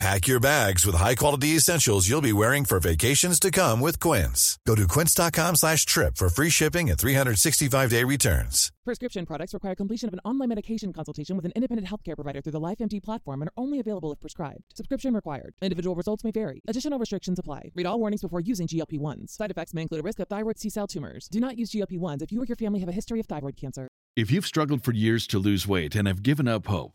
Pack your bags with high-quality essentials you'll be wearing for vacations to come with Quince. Go to quince.com/trip for free shipping and 365-day returns. Prescription products require completion of an online medication consultation with an independent healthcare provider through the LifeMD platform and are only available if prescribed. Subscription required. Individual results may vary. Additional restrictions apply. Read all warnings before using GLP-1s. Side effects may include a risk of thyroid C-cell tumors. Do not use GLP-1s if you or your family have a history of thyroid cancer. If you've struggled for years to lose weight and have given up hope,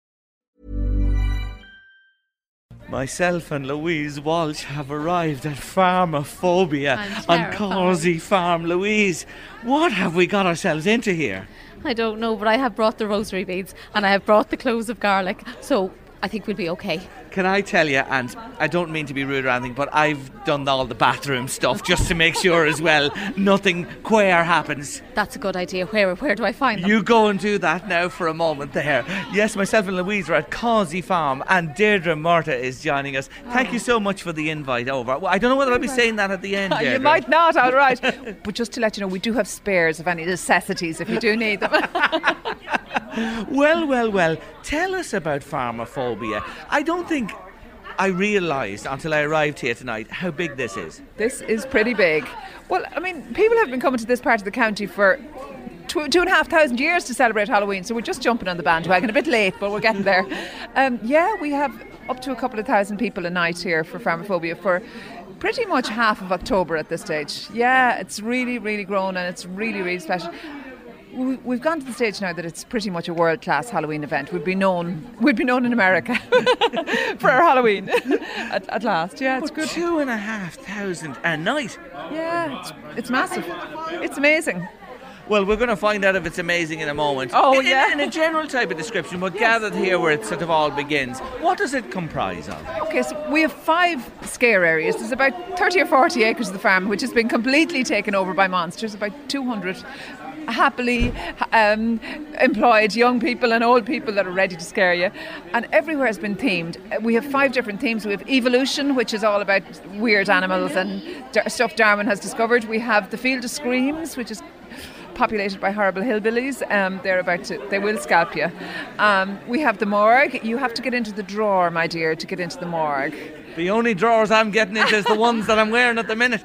Myself and Louise Walsh have arrived at Farmaphobia on Causey Farm. Louise, what have we got ourselves into here? I don't know, but I have brought the rosary beads and I have brought the cloves of garlic, so I think we'll be okay. Can I tell you, and I don't mean to be rude or anything, but I've done all the bathroom stuff just to make sure as well nothing queer happens. That's a good idea. Where do I find them? You go and do that now for a moment there. Yes, myself and Louise are at Causey Farm and Deirdre Marta is joining us. Thank you so much for the invite over. Well, I don't know whether I'll be saying that at the end, Deirdre. You might not, all right. But just to let you know, we do have spares of any necessities if you do need them. Well, tell us about Farmaphobia. I don't think I realised until I arrived here tonight how big this is. This is pretty big. Well, I mean, people have been coming to this part of the county for 2,500 years to celebrate Halloween, so we're just jumping on the bandwagon. A bit late, but we're getting there. We have up to a couple of thousand people a night here for Farmaphobia for pretty much half of October at this stage. Yeah, it's really, really grown and it's really, really special. We've gone to the stage now that it's pretty much a world-class Halloween event. We'd be known in America for our Halloween at last. Yeah, it's good. 2,500 a night. Yeah, it's massive. It's amazing. Well, we're going to find out if it's amazing in a moment. Oh, yeah. In a general type of description, we're gathered here where it sort of all begins. What does it comprise of? Okay, so we have 5 scare areas. There's about 30 or 40 acres of the farm, which has been completely taken over by monsters, about 200 happily employed young people and old people that are ready to scare you, and everywhere has been themed. We have 5 different themes. We have evolution, which is all about weird animals and stuff Darwin has discovered. We have the Field of Screams, which is populated by horrible hillbillies. They will scalp you. We have the morgue. You have to get into the drawer, my dear, to get into the morgue. The only drawers I'm getting into is the ones that I'm wearing at the minute.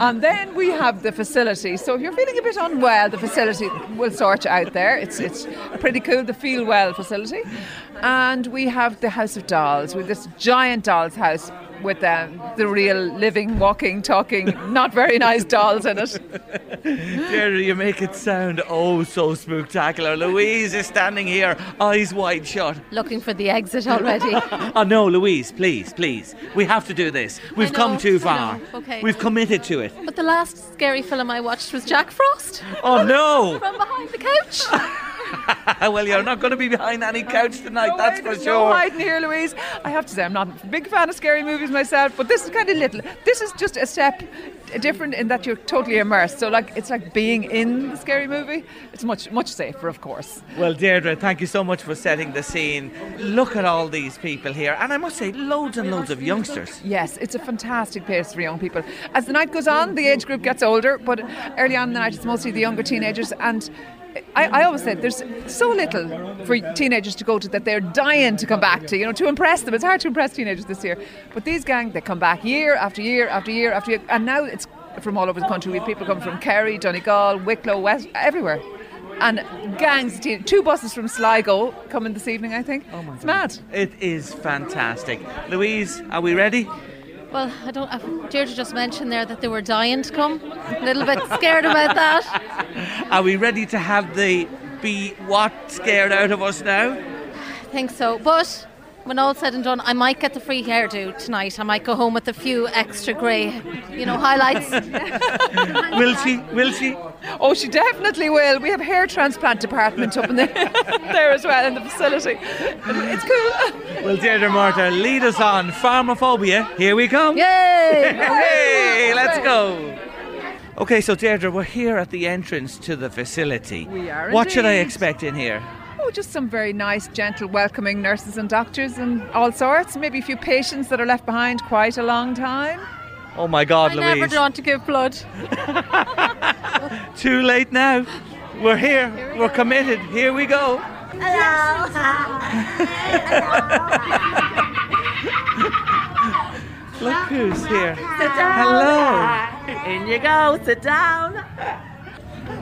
And then we have the facility. So if you're feeling a bit unwell, the facility will sort you out there. It's pretty cool, the Feel Well facility. And we have the House of Dolls, with this giant doll's house with the real living, walking, talking, not very nice dolls in it. Deirdre, you make it sound oh so spooktacular. Louise is standing here, eyes wide shut. Looking for the exit already. Oh no, Louise, please. We have to do this. We've come too far. Okay. We've committed to it. But the last scary film I watched was Jack Frost. Oh no! From behind the couch. Well, you're not going to be behind any couch tonight, that's for sure. No hiding here, Louise. I have to say, I'm not a big fan of scary movies myself, but this is kind of little. This is just a step different in that you're totally immersed. So, it's like being in the scary movie. It's much, much safer, of course. Well, Deirdre, thank you so much for setting the scene. Look at all these people here. And I must say, loads and loads of youngsters. Yes, it's a fantastic place for young people. As the night goes on, the age group gets older, but early on in the night, it's mostly the younger teenagers. And I always said there's so little for teenagers to go to that they're dying to come back to, to impress them. It's hard to impress teenagers this year. But these gang, they come back year after year after year after year. And now it's from all over the country. We have people coming from Kerry, Donegal, Wicklow, West, everywhere. and gangs, two buses from Sligo coming this evening, I think. Oh my it's God. It's mad. It is fantastic. Louise, are we ready? Well, I don't. Deirdre just mentioned there that they were dying to come. A little bit scared about that. Are we ready to have the be what scared out of us now? I think so. But when all said and done, I might get the free hairdo tonight. I might go home with a few extra grey, highlights. Will she? Oh, she definitely will. We have a hair transplant department up in there as well in the facility. It's cool. Well, Deirdre Marta, lead us on. Farmaphobia, here we come. Yay! Hey, let's go. Okay, so Deirdre, we're here at the entrance to the facility. We are. What should I expect in here? Oh, just some very nice, gentle, welcoming nurses and doctors and all sorts. Maybe a few patients that are left behind quite a long time. Oh my God, Louise. I never want to give blood. Too late now. We're here. We're committed. Here we go. Hello. Look who's here. Sit down. Hello. In you go. Sit down.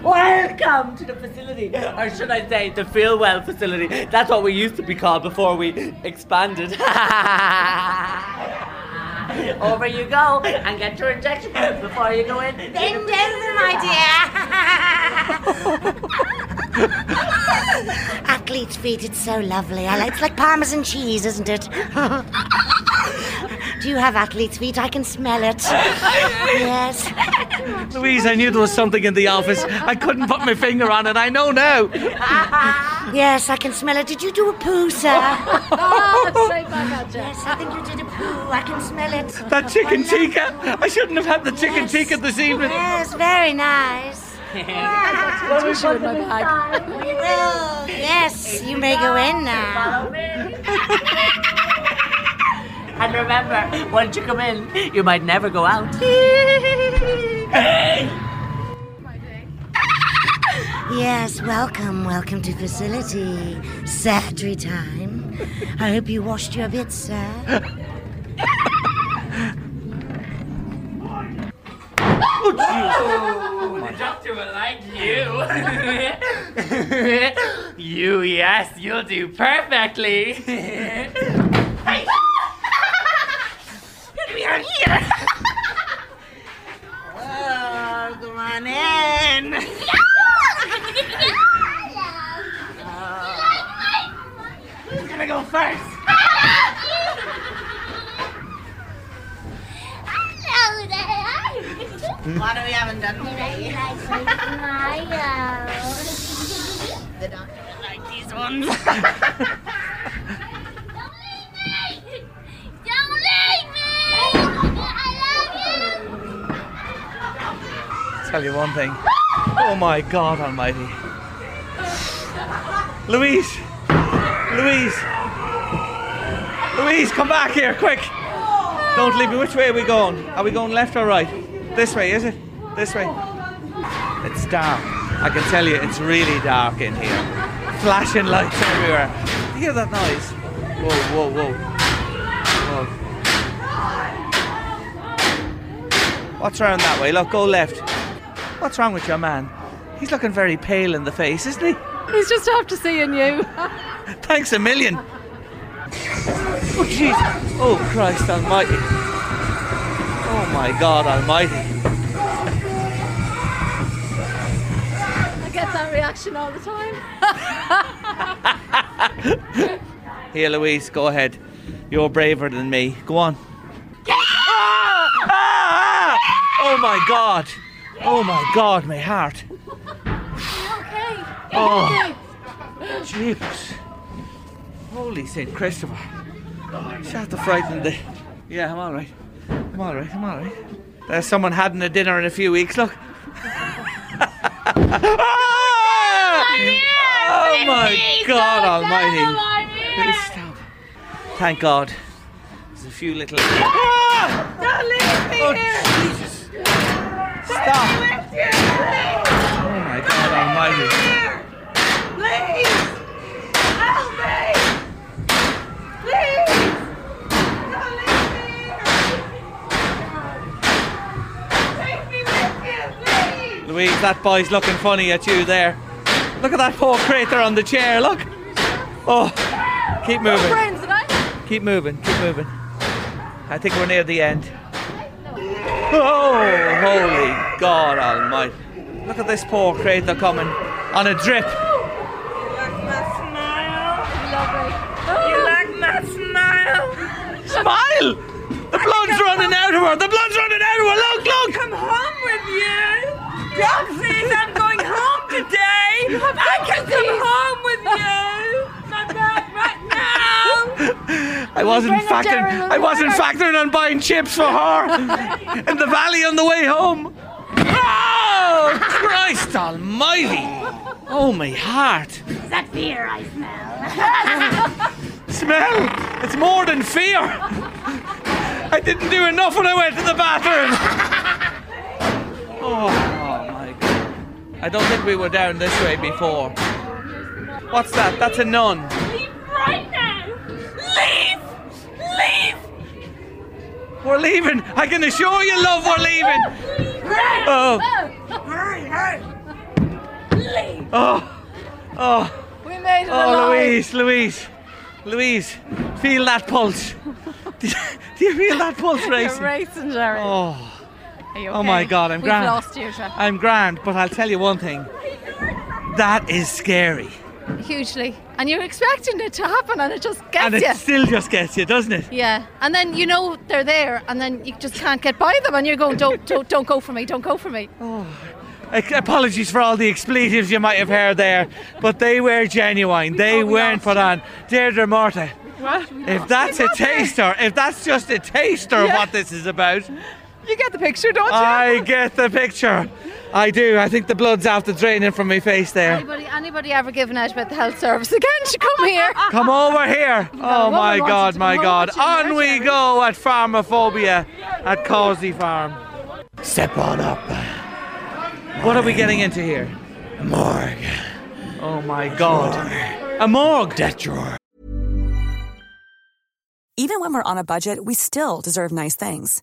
Welcome to the facility, or should I say the Feel Well facility. That's what we used to be called before we expanded. Over you go and get your injection before you go in. Then, my dear. Athlete's feet, it's so lovely. It's like Parmesan cheese, isn't it? Do you have athlete's feet? I can smell it. Yes. Louise, I knew there was something in the office. I couldn't put my finger on it. I know now. Yes, I can smell it. Did you do a poo, sir? Yes, I think you did a poo. I can smell it. That chicken tikka. I shouldn't have had the chicken tikka this evening. Yes, very nice. Well, yes, you may go in now. And remember, once you come in, you might never go out. Yes, welcome to facility. Surgery time. I hope you washed your bits, sir. Oh, the doctor will like you. Yes, you'll do perfectly. Hey! We are here. Oh, come on in. Who's gonna go first? What are we having done today? The doctor will like these ones. Don't leave me! I love you! Tell you one thing. Oh my God almighty. Louise, come back here, quick! Don't leave me. Which way are we going? Are we going left or right? This way, is it? This way. It's dark. I can tell you it's really dark in here. Flashing lights everywhere. You hear that noise? Whoa. What's around that way? Look, go left. What's wrong with your man? He's looking very pale in the face, isn't he? He's just after seeing you. Thanks a million. Oh, jeez. Oh, Christ almighty. Oh my God almighty. I get that reaction all the time. Here, Louise, go ahead. You're braver than me. Go on. Oh my God. Oh my God, my heart. Okay. Oh, jeepers. Holy St. Christopher. Shout to frighten the... Yeah, I'm all right. I'm all right. There's someone having a dinner in a few weeks, look. Oh my God almighty. Stop. Thank God. There's a few little... Don't leave me here! Jesus. Stop. Oh my God almighty. Please! Help me! Please! Louise, that boy's looking funny at you there. Look at that poor crater on the chair, look. Oh, keep moving. Keep moving, keep moving. I think we're near the end. Oh, holy God almighty. Look at this poor crater coming on a drip. Smile! The blood's running out of her! The blood's running out of her! Look, look! Come home with you! Doctors, I'm going home today! I can come home with you! My bad right now! I wasn't factoring on buying chips for her! In the valley on the way home! Oh, Christ almighty! Oh, my heart! Is that fear I smell? Smell! It's more than fear! I didn't do enough when I went to the bathroom! Oh my God. I don't think we were down this way before. What's that? That's a nun. Leave right now! Leave! Leave! We're leaving! I can assure you, love, we're leaving! Oh! Hurry, hurry! Leave! Oh! Oh! We made it alive! Oh, Louise, Louise! Louise, feel that pulse. Do you feel that pulse racing? You're racing, Jerry. Oh. Are you okay? Oh my God, I'm grand. We've lost you, Jeff. I'm grand, but I'll tell you one thing. That is scary. Hugely. And you're expecting it to happen and it just gets you. And it still just gets you, doesn't it? Yeah. And then you know they're there and then you just can't get by them and you're going, don't go for me, don't go for me. Oh. Apologies for all the expletives you might have heard there, but they were genuine. They weren't put on. Deirdre Marta, if that's a taster, if that's just a taster of what this is about. You get the picture, don't you? I get the picture. I do. I think the blood's after draining from my face there. Anybody ever given out about the health service again should come here. Come over here. Oh, my God, my God. On we go at Farmaphobia at Causey Farm. Step on up. What are we getting into here? A morgue. Oh my God. A morgue. Death drawer. Even when we're on a budget, we still deserve nice things.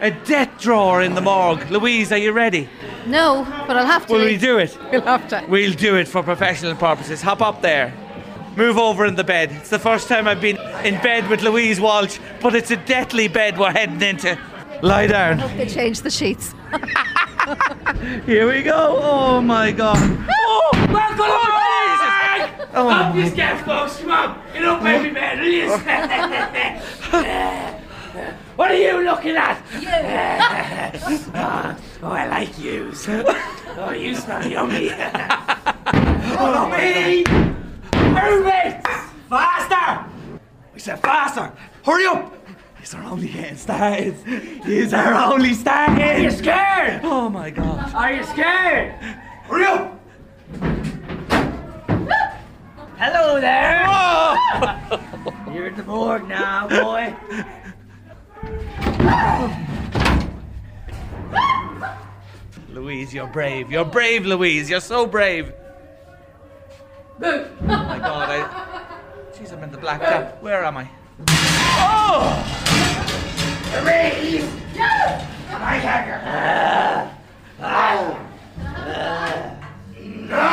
A death drawer in the morgue. Louise, are you ready? No, but I'll have to. Will we do it? We'll have to. We'll do it for professional purposes. Hop up there. Move over in the bed. It's the first time I've been in bed with Louise Walsh, but it's a deathly bed we're heading into. Lie down. I hope they change the sheets. Here we go. Oh my God. Oh, Jesus. Oh, up you get, folks. Come on. You don't make me mad. What are you looking at? You. Oh, I like you. Oh, you smell yummy. Oh, me. Move it. Faster. We said faster. Hurry up. It's our only getting started. It's our only started. Are you scared? Oh my God. Are you scared? Hurry up! Hello there. Whoa. You're at the morgue now, boy. Louise, you're brave. You're brave, Louise. You're so brave. Oh my God. Jeez, I'm in the black tap. Where am I? Oh! Louise! No! I can't go. No!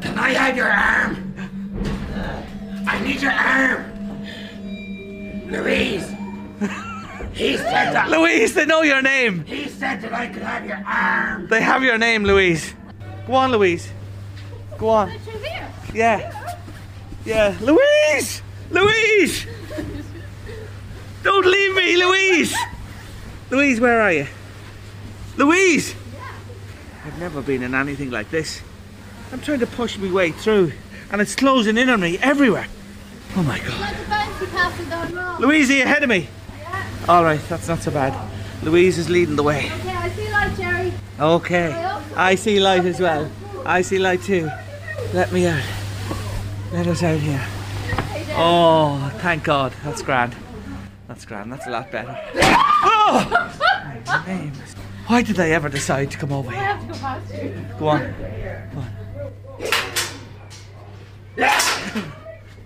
Can I have your arm? I need your arm! Louise! He said that. Louise, they know your name! He said that I could have your arm! They have your name, Louise. Go on, Louise. Go on. Yeah. Yeah. Louise! Louise! Don't leave me, Louise! Louise, where are you? Louise! I've never been in anything like this. I'm trying to push my way through and it's closing in on me everywhere. Oh my God. Louise, are you ahead of me? Alright, that's not so bad. Louise is leading the way. Okay, I see you, Jerry. Okay. I see light as well. I see light too. Let me out. Let us out here. Oh, thank God. That's grand. That's grand. That's a lot better. Oh! My name. Why did they ever decide to come over here? I have to go past you. Go on. Go on.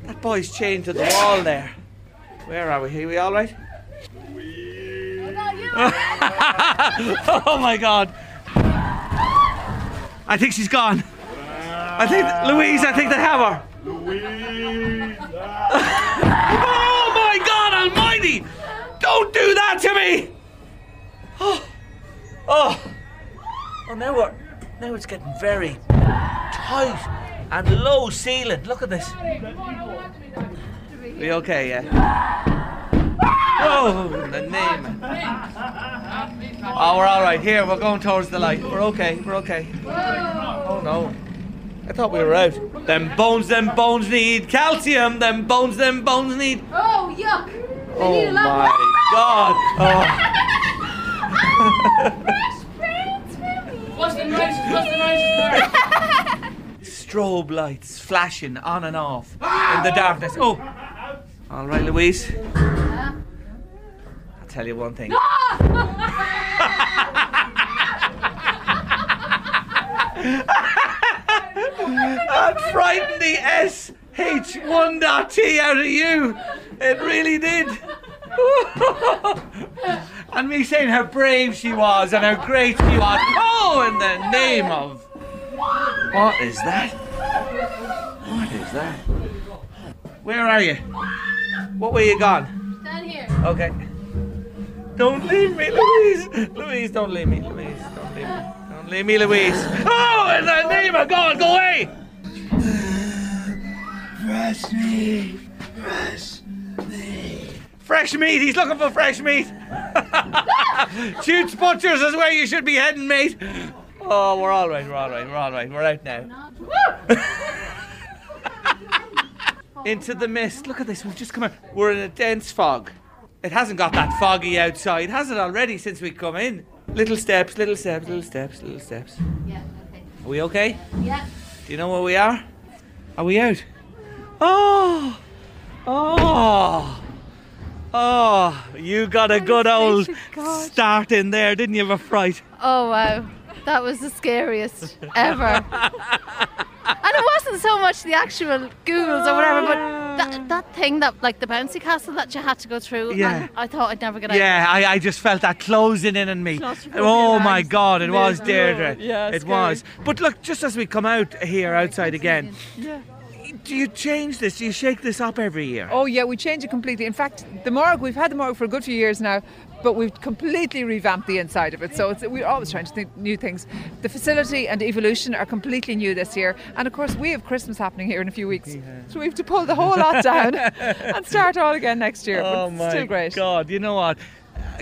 That boy's chained to the wall there. Where are we? Are we all right? Oh my God. I think she's gone. I think, Louise, I think they have her. Louise. Oh my God almighty. Don't do that to me. Oh. Oh. Well, now it's getting very tight and low ceiling. Look at this. Are you okay, yeah? Oh, the name. Oh, we're all right. Here, we're going towards the light. We're okay, we're okay. Oh, no. I thought we were out. Them bones need calcium. Them bones need... Oh, yuck. Oh, my God. Oh. What's the noise? What's the noise? Strobe lights flashing on and off in the darkness. Oh. All right, Louise. I'll tell you one thing. That frightened the SH1.T out of you. It really did. And me saying how brave she was and how great she was. Oh, in the name of... What is that? What is that? Where are you? What way you gone? Down here. Okay. Don't leave me, Louise. Louise, don't leave me. Louise, don't leave me. Don't leave me, Louise. Oh, in the name of God, go away! Fresh meat. Fresh meat. Fresh meat. He's looking for fresh meat. Shoots Butchers is where you should be heading, mate. Oh, we're all right. We're all right. We're all right. We're out now. Into the mist. Look at this. We've just come out. We're in a dense fog. It hasn't got that foggy outside, has it already since we come in? Little steps, little steps, little steps, little steps. Yeah, okay. Are we okay? Yeah. Do you know where we are? Are we out? Oh! Oh! Oh! You got a good old start in there, didn't you, my fright? Oh, wow. That was the scariest ever. And it wasn't so much the actual ghouls or whatever, but that thing that, like the bouncy castle that you had to go through, yeah. I thought I'd never get out. Yeah, I just felt that closing in on me. Oh my God, it was, Deirdre. Yeah, it was. But look, just as we come out here outside again, yeah. Do you change this? Do you shake this up every year? Oh yeah, we change it completely. In fact, the morgue, we've had the morgue for a good few years now, but we've completely revamped the inside of it. So we're always trying to think new things. The facility and evolution are completely new this year. And of course, we have Christmas happening here in a few weeks. Yeah. So we have to pull the whole lot down and start all again next year. Oh, but it's still great. God, you know what?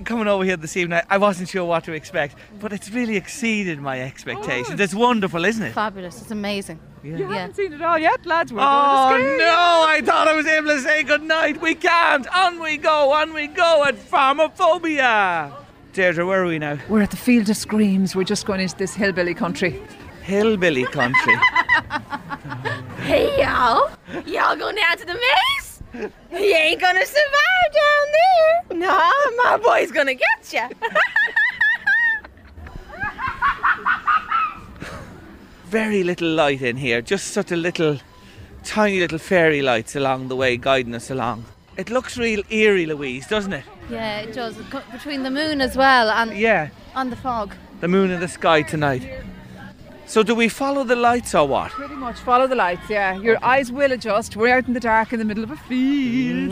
Coming over here this evening, I wasn't sure what to expect, but it's really exceeded my expectations. It's wonderful, isn't it? Fabulous. It's amazing. Yeah. You haven't seen it all yet, lads. We're going to no, I thought I was able to say goodnight. We can't. On we go at Farmaphobia. Deirdre, where are we now? We're at the Field of Screams. We're just going into this hillbilly country. Hillbilly country? Hey, y'all. Y'all going down to the maze? You ain't going to survive down there. No, my boy's going to get ya. Very little light in here, just such a little, tiny little fairy lights along the way guiding us along. It looks real eerie, Louise, doesn't it? Yeah, it does. Between the moon as well and yeah, on the fog. The moon in the sky tonight. So do we follow the lights or what? Pretty much follow the lights, yeah. Your eyes will adjust. We're out in the dark in the middle of a field.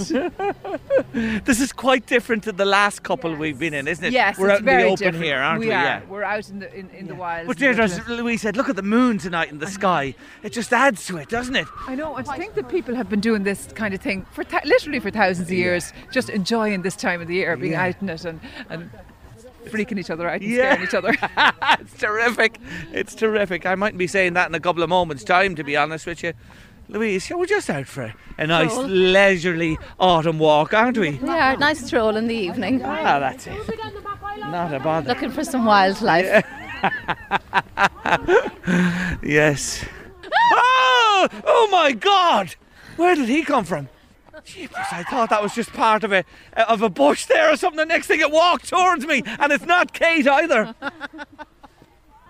This is quite different to the last couple we've been in, isn't it? Yes, we're out in the open here, aren't we? Are. Yeah, we're out in the wild. But Deirdre, as Louise said, look at the moon tonight in the sky. It just adds to it, doesn't it? I know. I think that people have been doing this kind of thing for literally for thousands of years, just enjoying this time of the year, being out in it and freaking each other out and scaring each other. It's terrific. It's terrific. I mightn't be saying that in a couple of moments' time, to be honest with you. Louise, we're just out for a nice leisurely autumn walk, aren't we? Yeah, nice stroll in the evening. Ah, that's it. Not a bother. Looking for some wildlife. Yes. Oh! Oh my God! Where did he come from? Jeepers, I thought that was just part of a bush there or something. The next thing it walked towards me, and it's not Kate either.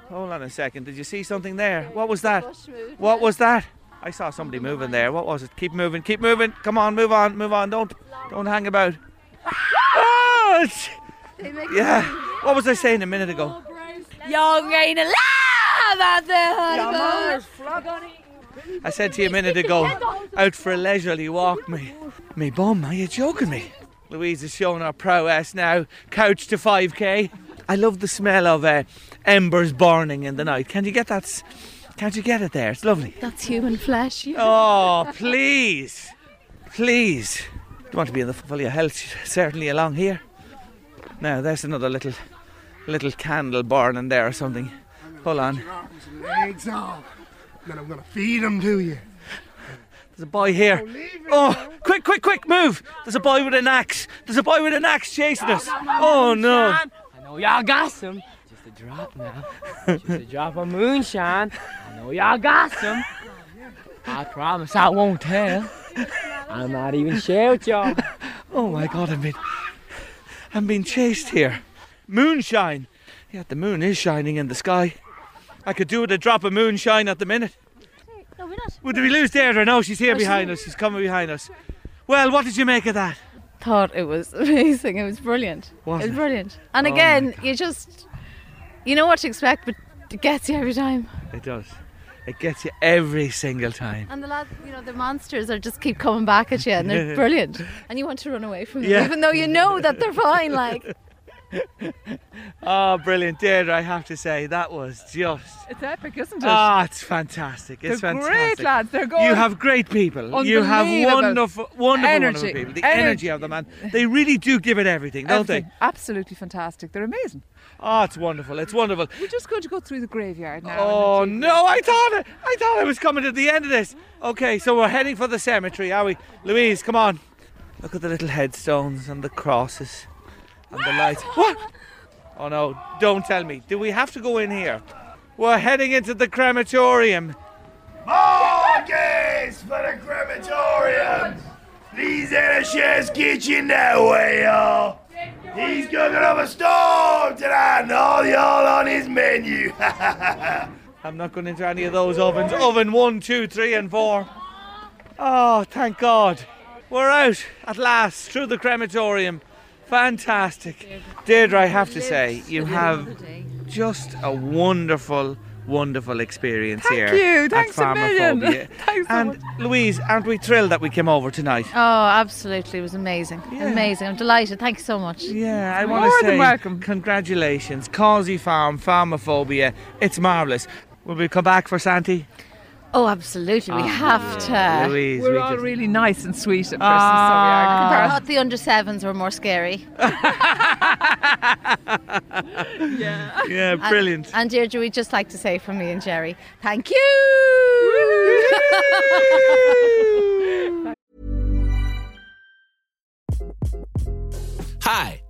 Hold on a second. Did you see something there? What was that? What was that? I saw somebody moving there. What was it? Keep moving. Keep moving. Come on, move on, move on. Don't hang about. Oh, yeah. What was I saying a minute ago? Young ain't alive out there. I said to you a minute ago, out for a leisurely walk, me bum, are you joking me? Louise is showing her prowess now, couch to 5K. I love the smell of embers burning in the night. Can you get that? Can't you get it there? It's lovely. That's human flesh. Yeah. Oh, please. Please. Don't want to be in the full of your health, certainly along here. Now, there's another little candle burning there or something. Hold on. Then I'm going to feed them to you. There's a boy here. Oh, quick, move. There's a boy with an axe. There's a boy with an axe chasing us. Oh, no. I know y'all got some. Just a drop now. Just a drop of moonshine. I know y'all got some. I promise I won't tell. I'm not even share with y'all. Oh, my God, I'm being chased here. Moonshine. Yeah, the moon is shining in the sky. I could do with a drop of moonshine at the minute. No, we're not. Would we lose Deirdre? No, she's here behind us. She's coming behind us. Well, what did you make of that? Thought it was amazing. It was brilliant. It was brilliant. And again, you know what to expect, but it gets you every time. It does. It gets you every single time. And the lads, the monsters are just keep coming back at you, and they're brilliant. And you want to run away from them, even though you know that they're fine. Like. Oh, brilliant, Deirdre, I have to say, that was just... It's epic, isn't it? Ah, oh, it's fantastic, They're great lads, they're going... You have great people, you have wonderful people, the energy of them, and they really do give it everything, don't they? Absolutely fantastic, they're amazing. Oh, it's wonderful. We're just going to go through the graveyard now. Oh, no, I thought I was coming to the end of this. Okay, so we're heading for the cemetery, are we? Louise, come on. Look at the little headstones and the crosses. And the lights. What? Oh no, don't tell me. Do we have to go in here? We're heading into the crematorium. Mortgage for the crematorium! These NHS kitchen that way, y'all. He's cooking up a storm tonight and all y'all on his menu. I'm not going into any of those ovens. Oven 1, 2, 3 and 4. Oh, thank God. We're out at last through the crematorium. Fantastic. Deirdre, I have to say, you have just a wonderful, wonderful experience here. Thank you. Thanks a million. Thanks so much. And Louise, aren't we thrilled that we came over tonight? Oh, absolutely. It was amazing. Yeah. Amazing. I'm delighted. Thanks so much. Yeah, I want to say welcome. Congratulations. Causey Farm, Farmaphobia. It's marvellous. Will we come back for Santi? Oh, absolutely, we have to. Louise, we're all really nice and sweet at Christmas. I thought the under 7s were more scary. Yeah, brilliant. And Deirdre, we'd just like to say from me and Jerry, thank you! Hi,